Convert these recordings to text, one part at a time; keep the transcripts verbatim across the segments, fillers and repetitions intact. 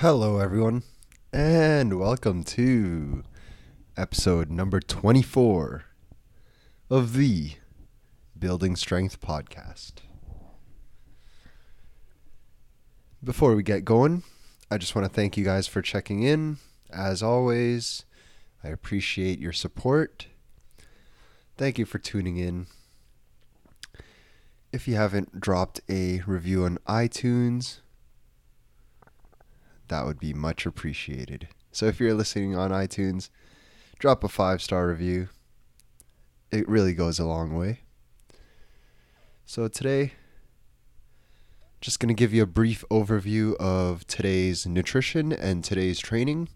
Hello everyone, and welcome to episode number twenty-four of the Building Strength Podcast. Before we get going, I just want to thank you guys for checking in. As always, I appreciate your support. Thank you for tuning in. If you haven't dropped a review on iTunes, that would be much appreciated. So if you're listening on iTunes, drop a five-star review. It really goes a long way. So today, just going to give you a brief overview of today's nutrition and today's training.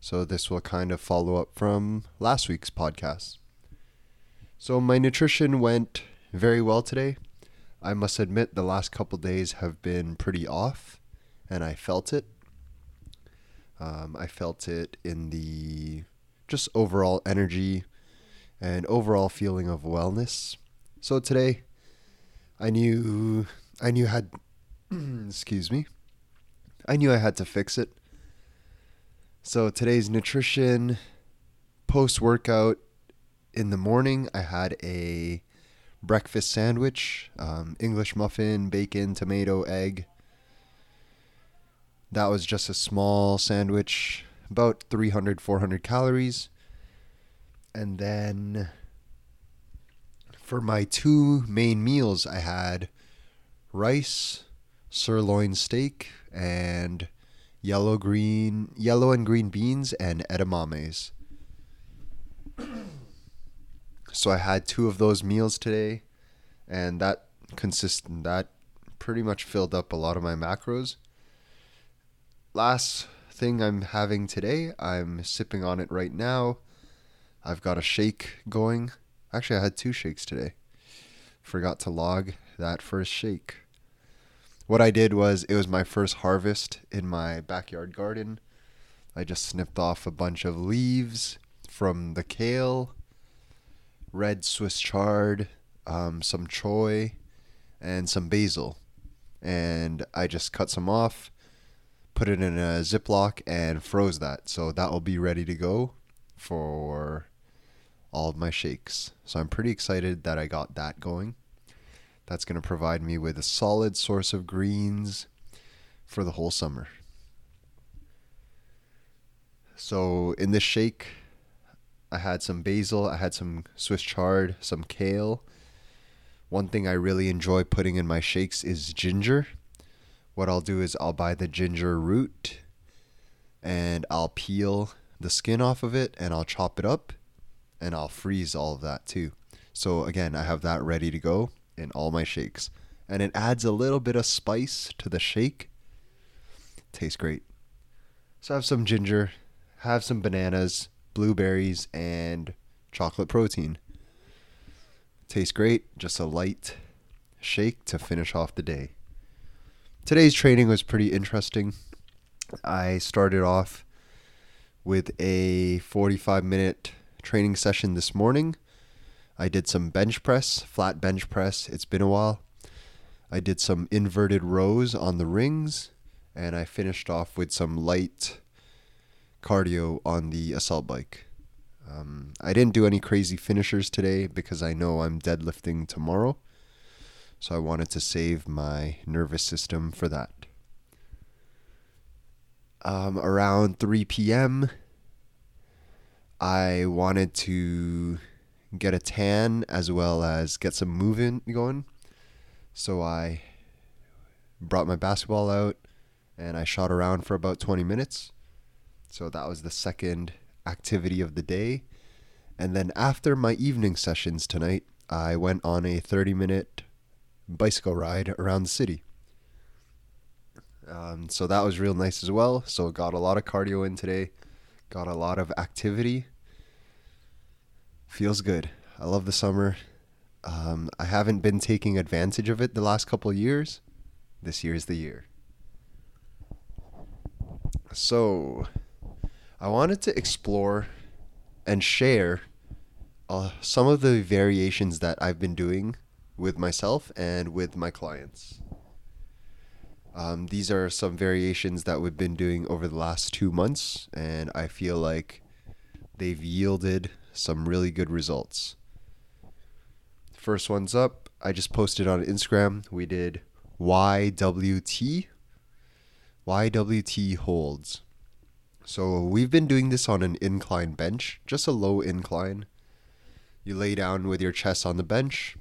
So this will kind of follow up from last week's podcast. So my nutrition went very well today. I must admit the last couple days have been pretty off, and I felt it. Um, I felt it in the just overall energy and overall feeling of wellness. So today I knew I knew had excuse me. I knew I had to fix it. So today's nutrition post-workout in the morning, I had a breakfast sandwich, um, English muffin, bacon, tomato, egg. That was just a small sandwich, about three hundred, four hundred calories. And then for my two main meals, I had rice, sirloin steak, and yellow green, yellow and green beans and edamames. So I had two of those meals today, and that consistent, that pretty much filled up a lot of my macros. Last thing I'm having today, I'm sipping on it right now. I've got a shake going. Actually, I had two shakes today. Forgot to log that first shake. What I did was, it was my first harvest in my backyard garden. I just snipped off a bunch of leaves from the kale, red Swiss chard, um, some choy, and some basil. And I just cut some off, put it in a Ziploc, and froze that. So that will be ready to go for all of my shakes. So I'm pretty excited that I got that going. That's going to provide me with a solid source of greens for the whole summer. So in this shake, I had some basil, I had some Swiss chard, some kale. One thing I really enjoy putting in my shakes is ginger. What I'll do is I'll buy the ginger root and I'll peel the skin off of it and I'll chop it up and I'll freeze all of that too. So again, I have that ready to go in all my shakes. And it adds a little bit of spice to the shake. Tastes great. So I have some ginger, have some bananas, blueberries, and chocolate protein. Tastes great. Just a light shake to finish off the day. Today's training was pretty interesting. I started off with a forty-five minute training session this morning. I did some bench press, flat bench press. It's been a while. I did some inverted rows on the rings, and I finished off with some light cardio on the assault bike. Um, I didn't do any crazy finishers today because I know I'm deadlifting tomorrow. So I wanted to save my nervous system for that. Um, around three p.m., I wanted to get a tan as well as get some movement going. So I brought my basketball out and I shot around for about twenty minutes. So that was the second activity of the day. And then after my evening sessions tonight, I went on a thirty minute bicycle ride around the city. Um, so that was real nice as well. So got a lot of cardio in today, got a lot of activity. Feels good. I love the summer. Um, I haven't been taking advantage of it the last couple of years. This year is the year. So I wanted to explore and share uh, some of the variations that I've been doing with myself and with my clients. Um, these are some variations that we've been doing over the last two months, and I feel like they've yielded some really good results. First one's up. I just posted on Instagram. We did Y W T. Y W T holds. So we've been doing this on an incline bench, just a low incline. You lay down with your chest on the bench.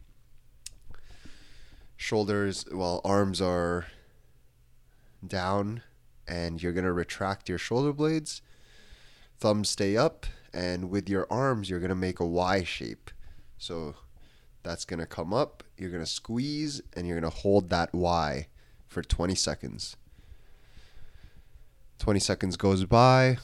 Shoulders, well, arms are down, and you're going to retract your shoulder blades. Thumbs stay up, and with your arms, you're going to make a Y shape. So that's going to come up, you're going to squeeze, and you're going to hold that Y for twenty seconds. twenty seconds goes by,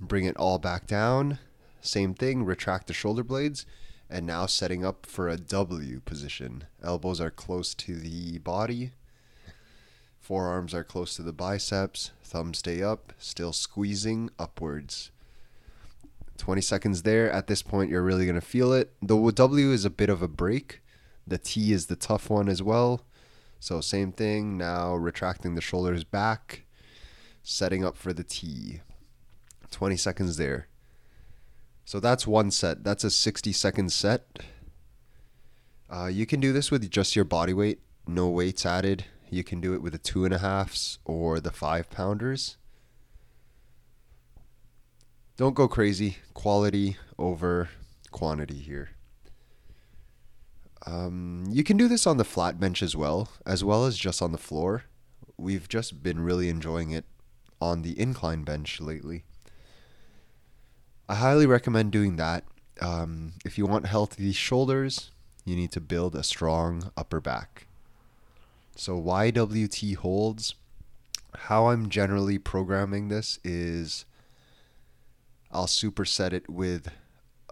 bring it all back down. Same thing, retract the shoulder blades, and now setting up for a W position. Elbows are close to the body. Forearms are close to the biceps. Thumbs stay up, still squeezing upwards. twenty seconds there. At this point, you're really going to feel it. The W is a bit of a break. The T is the tough one as well. So same thing. Now retracting the shoulders back, setting up for the T. twenty seconds there. So that's one set. That's a sixty second set. Uh, you can do this with just your body weight, no weights added. You can do it with the two and a halves or the five pounders. Don't go crazy. Quality over quantity here. Um, you can do this on the flat bench as well, as well as just on the floor. We've just been really enjoying it on the incline bench lately. I highly recommend doing that. Um, if you want healthy shoulders, you need to build a strong upper back. So Y W T holds. How I'm generally programming this is I'll superset it with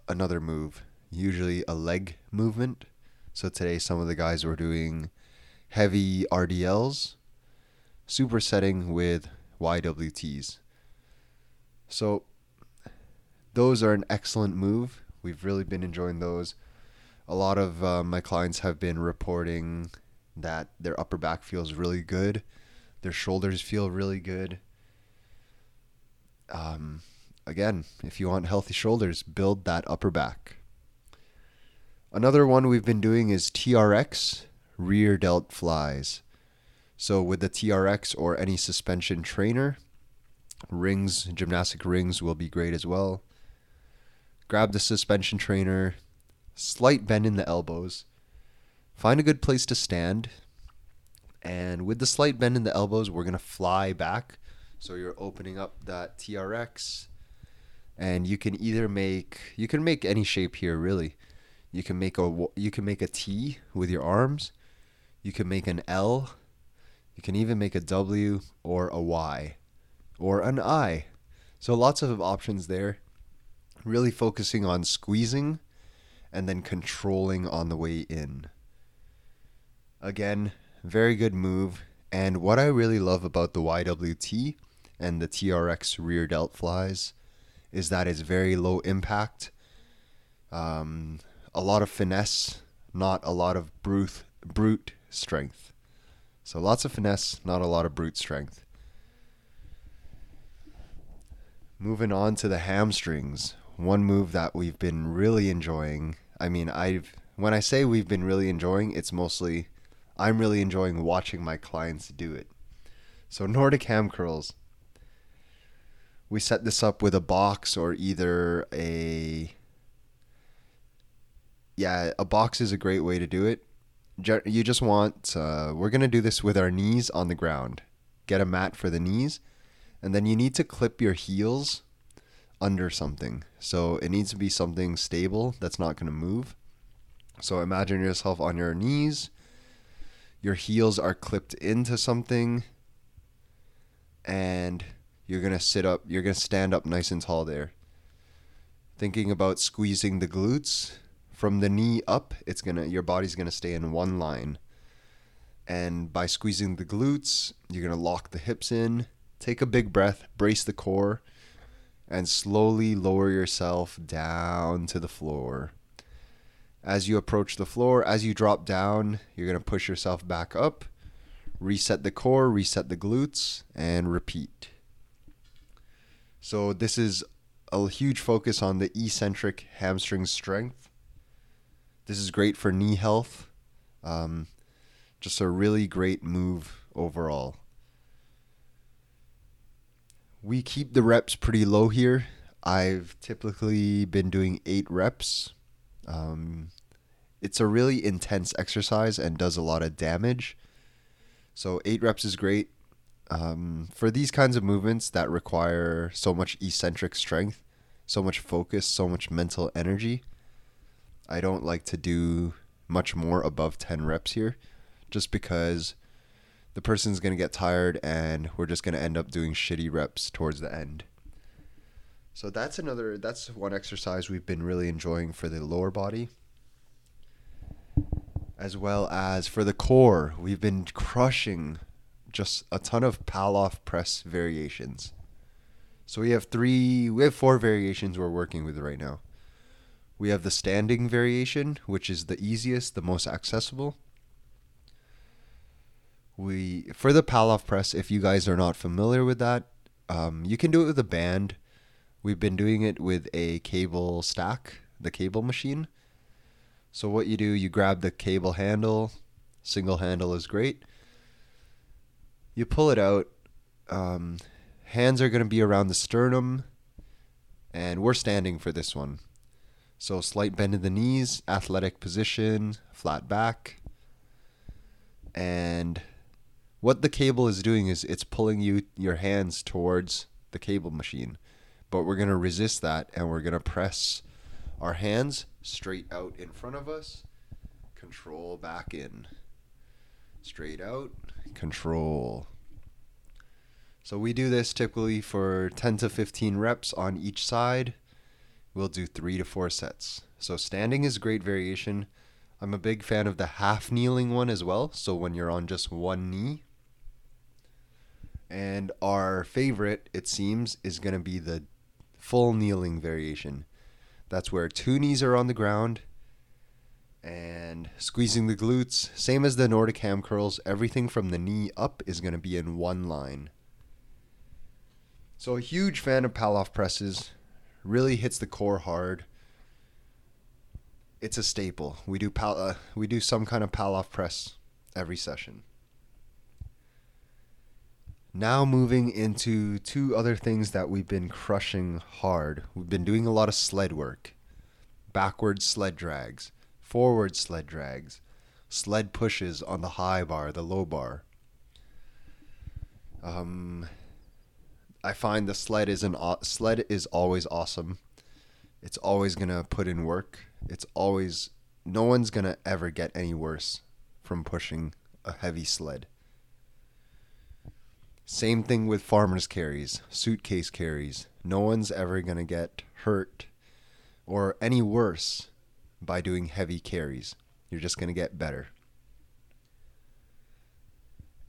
another move, usually a leg movement. So today some of the guys were doing heavy R D Ls, supersetting with Y W Ts. So those are an excellent move. We've really been enjoying those. A lot of uh, my clients have been reporting that their upper back feels really good. Their shoulders feel really good. Um, again, if you want healthy shoulders, build that upper back. Another one we've been doing is T R X, rear delt flies. So with the T R X or any suspension trainer, rings, gymnastic rings will be great as well. Grab the suspension trainer, slight bend in the elbows, find a good place to stand, and with the slight bend in the elbows, we're going to fly back. So you're opening up that T R X, and you can either make, you can make any shape here really. You can make a, you can make a T with your arms, you can make an L, you can even make a W or a Y or an I. So lots of options there. Really focusing on squeezing and then controlling on the way in. Again, very good move. And what I really love about the Y W T and the T R X rear delt flies is that it's very low impact. Um, a lot of finesse, not a lot of brute, brute strength. So lots of finesse, not a lot of brute strength. Moving on to the hamstrings. One move that we've been really enjoying. I mean, I've when I say we've been really enjoying, it's mostly I'm really enjoying watching my clients do it. So Nordic ham curls. We set this up with a box or either a yeah, a box is a great way to do it. You just want uh, we're gonna do this with our knees on the ground. Get a mat for the knees, and then you need to clip your heels under something. So it needs to be something stable that's not going to move. So imagine yourself on your knees. Your heels are clipped into something. And you're going to sit up. You're going to stand up nice and tall there. Thinking about squeezing the glutes. From the knee up, it's gonna your body's going to stay in one line. And by squeezing the glutes, you're going to lock the hips in. Take a big breath, brace the core, and slowly lower yourself down to the floor. As you approach the floor, as you drop down, you're going to push yourself back up, reset the core, reset the glutes, and repeat. So this is a huge focus on the eccentric hamstring strength. This is great for knee health. Um, just a really great move overall. We keep the reps pretty low here. I've typically been doing eight reps. Um, it's a really intense exercise and does a lot of damage. So eight reps is great. Um, for these kinds of movements that require so much eccentric strength, so much focus, so much mental energy, I don't like to do much more above ten reps here, just because the person's going to get tired and we're just going to end up doing shitty reps towards the end. So that's another, that's one exercise we've been really enjoying for the lower body. As well as for the core, we've been crushing just a ton of Pallof press variations. So we have three, we have four variations we're working with right now. We have the standing variation, which is the easiest, the most accessible. We, for the Pallof press, if you guys are not familiar with that, um, you can do it with a band. We've been doing it with a cable stack, the cable machine. So what you do, you grab the cable handle, single handle is great. You pull it out, um, hands are going to be around the sternum, and we're standing for this one. So slight bend in the knees, athletic position, flat back. And what the cable is doing is it's pulling you your hands towards the cable machine. But we're going to resist that, and we're going to press our hands straight out in front of us, control back in. Straight out, control. So we do this typically for ten to fifteen reps on each side. We'll do three to four sets. So standing is a great variation. I'm a big fan of the half kneeling one as well. So when you're on just one knee. And our favorite, it seems, is going to be the full kneeling variation. That's where two knees are on the ground and squeezing the glutes, same as the Nordic ham curls, everything from the knee up is going to be in one line. So a huge fan of Pallof presses, really hits the core hard. It's a staple. We do pal- uh, we do some kind of Pallof press every session. Now moving into two other things that we've been crushing hard. We've been doing a lot of sled work, backward sled drags, forward sled drags, sled pushes on the high bar, the low bar. Um, I find the sled is an au- sled is always awesome. It's always gonna put in work. It's always no one's gonna ever get any worse from pushing a heavy sled. Same thing with farmer's carries, suitcase carries. No one's ever gonna get hurt or any worse by doing heavy carries. You're just going to get better.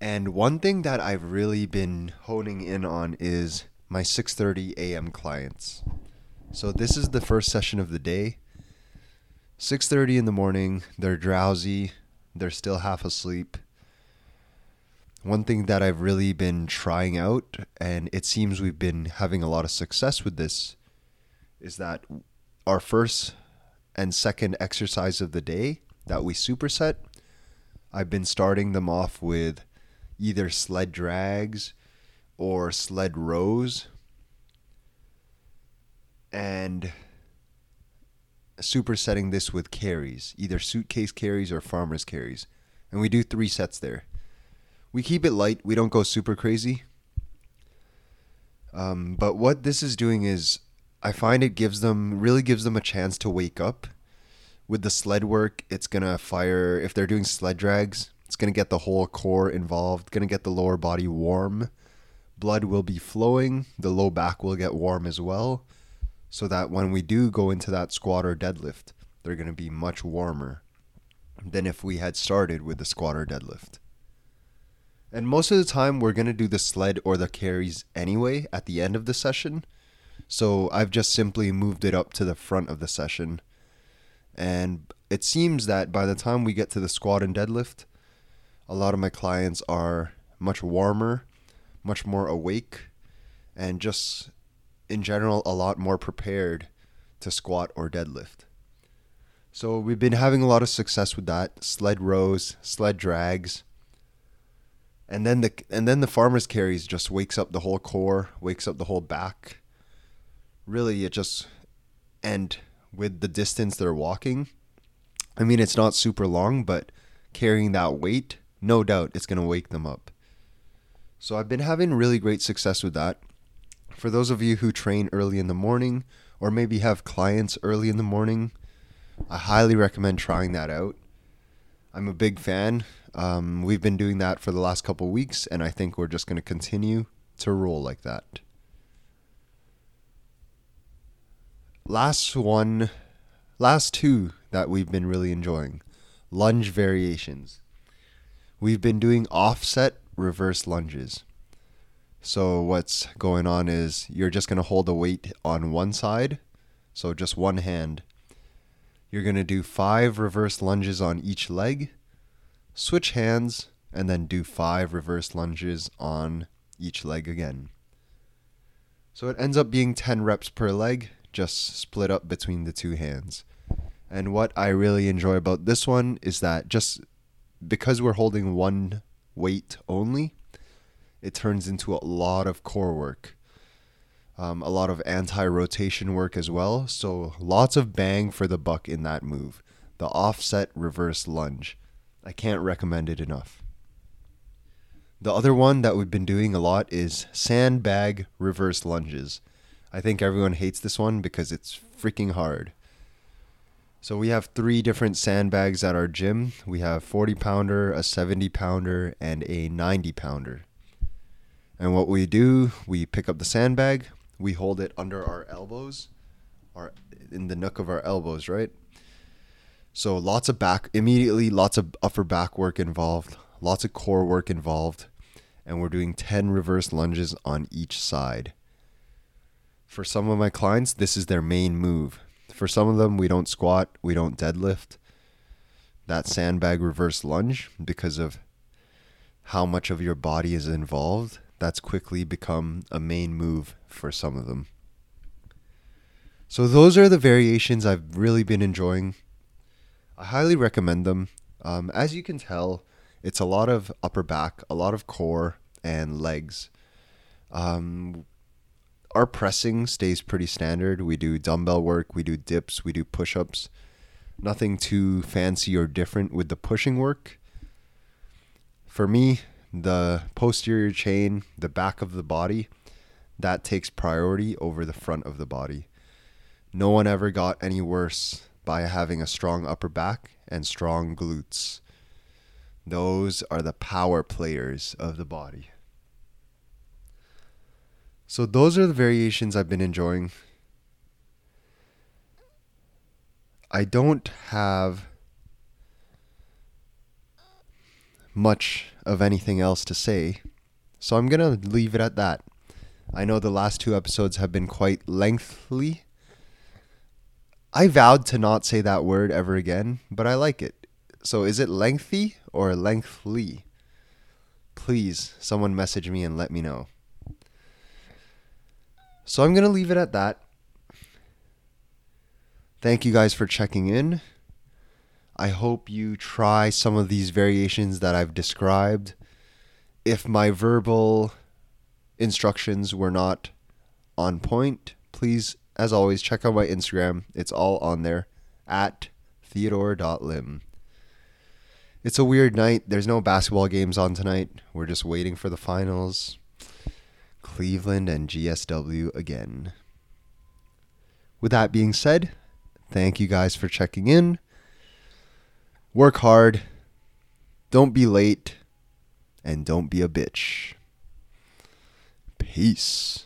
And one thing that I've really been honing in on is my six thirty a.m. clients. So this is the first session of the day. six thirty in the morning, they're drowsy, they're still half asleep. One thing that I've really been trying out, and it seems we've been having a lot of success with this, is that our first and second exercise of the day that we superset, I've been starting them off with either sled drags or sled rows and supersetting this with carries, either suitcase carries or farmer's carries. And we do three sets there. We keep it light. We don't go super crazy. Um, but what this is doing is I find it gives them, really gives them a chance to wake up. With the sled work, it's going to fire, if they're doing sled drags, it's going to get the whole core involved, going to get the lower body warm. Blood will be flowing, the low back will get warm as well, so that when we do go into that squat or deadlift, they're going to be much warmer than if we had started with the squat or deadlift. And most of the time, we're going to do the sled or the carries anyway at the end of the session. So I've just simply moved it up to the front of the session. And it seems that by the time we get to the squat and deadlift, a lot of my clients are much warmer, much more awake, and just in general, a lot more prepared to squat or deadlift. So we've been having a lot of success with that, sled rows, sled drags. And then the and then the farmer's carries just wakes up the whole core, wakes up the whole back. Really, it just, and with the distance they're walking, I mean, it's not super long, but carrying that weight, no doubt it's going to wake them up. So I've been having really great success with that. For those of you who train early in the morning, or maybe have clients early in the morning, I highly recommend trying that out. I'm a big fan. Um, we've been doing that for the last couple of weeks, and I think we're just going to continue to roll like that. Last one, last two that we've been really enjoying, lunge variations. We've been doing offset reverse lunges. So what's going on is you're just going to hold the weight on one side, so just one hand. You're going to do five reverse lunges on each leg, switch hands, and then do five reverse lunges on each leg again. So it ends up being ten reps per leg, just split up between the two hands. And what I really enjoy about this one is that just because we're holding one weight only, it turns into a lot of core work. Um, a lot of anti-rotation work as well. So lots of bang for the buck in that move. The offset reverse lunge. I can't recommend it enough. The other one that we've been doing a lot is sandbag reverse lunges. I think everyone hates this one because it's freaking hard. So we have three different sandbags at our gym. We have forty pounder, a seventy pounder, and a ninety pounder. And what we do, we pick up the sandbag. We hold it under our elbows, or in the nook of our elbows, right? So lots of back, immediately lots of upper back work involved, lots of core work involved, and we're doing ten reverse lunges on each side. For some of my clients, this is their main move. For some of them, we don't squat, we don't deadlift. That sandbag reverse lunge, because of how much of your body is involved, that's quickly become a main move for some of them. So those are the variations I've really been enjoying. I highly recommend them. Um, as you can tell, it's a lot of upper back, a lot of core and legs. Um, our pressing stays pretty standard. We do dumbbell work, we do dips, we do push-ups. Nothing too fancy or different with the pushing work. For me, the posterior chain, the back of the body, that takes priority over the front of the body. No one ever got any worse by having a strong upper back and strong glutes. Those are the power players of the body. So those are the variations I've been enjoying. I don't have much of anything else to say, so I'm gonna leave it at that. I know the last two episodes have been quite lengthy. I vowed to not say that word ever again, but I like it. So is it lengthy or lengthly? Please, someone message me and let me know. So I'm gonna leave it at that. Thank you guys for checking in. I hope you try some of these variations that I've described. If my verbal instructions were not on point, please, as always, check out my Instagram. It's all on there, at theodore dot lim. It's a weird night. There's no basketball games on tonight. We're just waiting for the finals. Cleveland and G S W again. With that being said, thank you guys for checking in. Work hard. Don't be late. And don't be a bitch. Peace.